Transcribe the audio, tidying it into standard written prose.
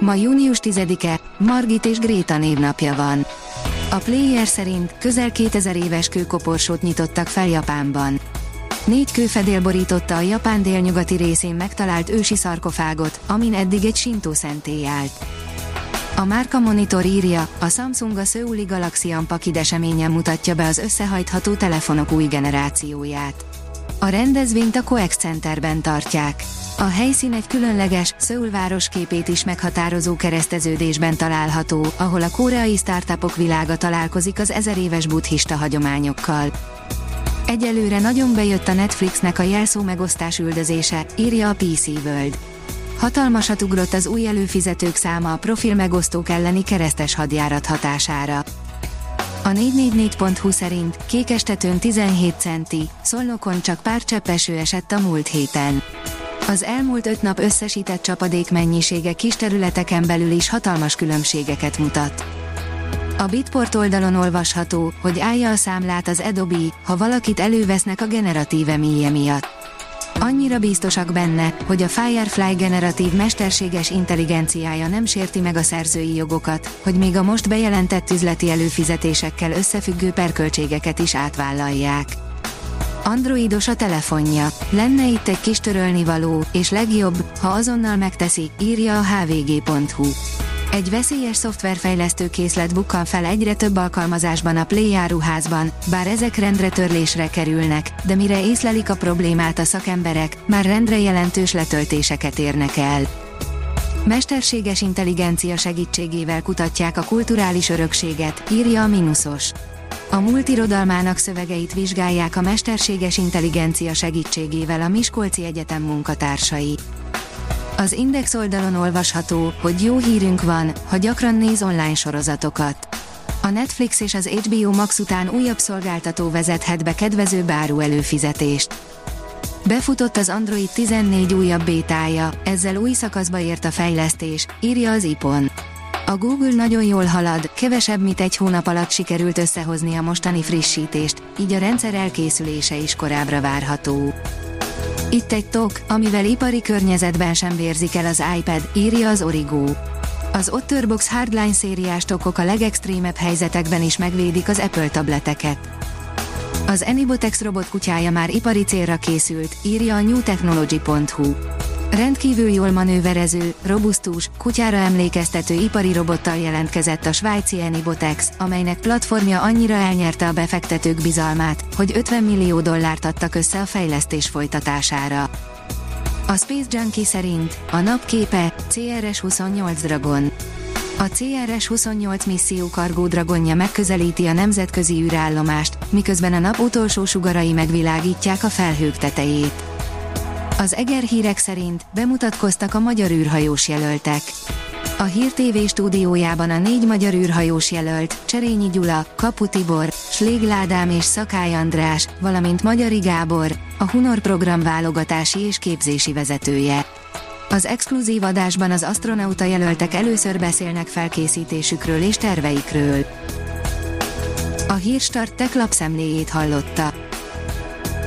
Ma június 10-e, Margit és Gréta névnapja van. A Player szerint közel 2000 éves kőkoporsót nyitottak fel Japánban. 4 kőfedél borította a Japán délnyugati részén megtalált ősi szarkofágot, amin eddig egy sintó szentély állt. A Márka Monitor írja, a Samsung a szöuli Galaxy Unpacked eseményen mutatja be az összehajtható telefonok új generációját. A rendezvényt a Coex Centerben tartják. A helyszín egy különleges, Szöul városképét is meghatározó kereszteződésben található, ahol a koreai startupok világa találkozik az 1000 éves buddhista hagyományokkal. Egyelőre nagyon bejött a Netflixnek a jelszó megosztás üldözése, írja a PC World. Hatalmasat ugrott az új előfizetők száma a profil megosztók elleni keresztes hadjárat hatására. A 444.hu szerint Kékestetőn 17 centi, Szolnokon csak pár csepp eső esett a múlt héten. Az elmúlt 5 nap összesített csapadék mennyisége kis területeken belül is hatalmas különbségeket mutat. A Bitport oldalon olvasható, hogy állja a számlát az Adobe, ha valakit elővesznek a generatív MI miatt. Annyira biztosak benne, hogy a Firefly generatív mesterséges intelligenciája nem sérti meg a szerzői jogokat, hogy még a most bejelentett üzleti előfizetésekkel összefüggő perköltségeket is átvállalják. Androidos a telefonja. Lenne itt egy kis törölnivaló, és legjobb, ha azonnal megteszi, írja a hvg.hu. Egy veszélyes szoftverfejlesztő készlet bukkan fel egyre több alkalmazásban a Play áruházban, bár ezek rendre törlésre kerülnek, de mire észlelik a problémát a szakemberek, már rendre jelentős letöltéseket érnek el. Mesterséges intelligencia segítségével kutatják a kulturális örökséget, írja a Minuszos. A múlt irodalmának szövegeit vizsgálják a mesterséges intelligencia segítségével a Miskolci Egyetem munkatársai. Az Index oldalon olvasható, hogy jó hírünk van, ha gyakran néz online sorozatokat. A Netflix és az HBO Max után újabb szolgáltató vezethet be kedvezőbb áru előfizetést. Befutott az Android 14 újabb bétája, ezzel új szakaszba ért a fejlesztés, írja az IPON. A Google nagyon jól halad, kevesebb mint egy hónap alatt sikerült összehozni a mostani frissítést, így a rendszer elkészülése is korábbra várható. Itt egy tok, amivel ipari környezetben sem vérzik el az iPad, írja az Origo. Az Otterbox Hardline szériás tokok a legextrémebb helyzetekben is megvédik az Apple tableteket. Az ANYbotics robotkutyája már ipari célra készült, írja a newtechnology.hu. Rendkívül jól manőverező, robusztus, kutyára emlékeztető ipari robottal jelentkezett a svájci ANYbotics, amelynek platformja annyira elnyerte a befektetők bizalmát, hogy $50 millió adtak össze a fejlesztés folytatására. A Space Junkie szerint a napképe CRS-28 Dragon. A CRS-28 misszió kargó Dragonja megközelíti a nemzetközi űrállomást, miközben a nap utolsó sugarai megvilágítják a felhők tetejét. Az Eger hírek szerint bemutatkoztak a magyar űrhajós jelöltek. A Hír TV stúdiójában a 4 magyar űrhajós jelölt, Cserényi Gyula, Kapu Tibor, Slégl Ádám és Szakály András, valamint Magyari Gábor, a Hunor program válogatási és képzési vezetője. Az exkluzív adásban az asztronauta jelöltek először beszélnek felkészítésükről és terveikről. A Hírstart tech lapszemléjét hallotta.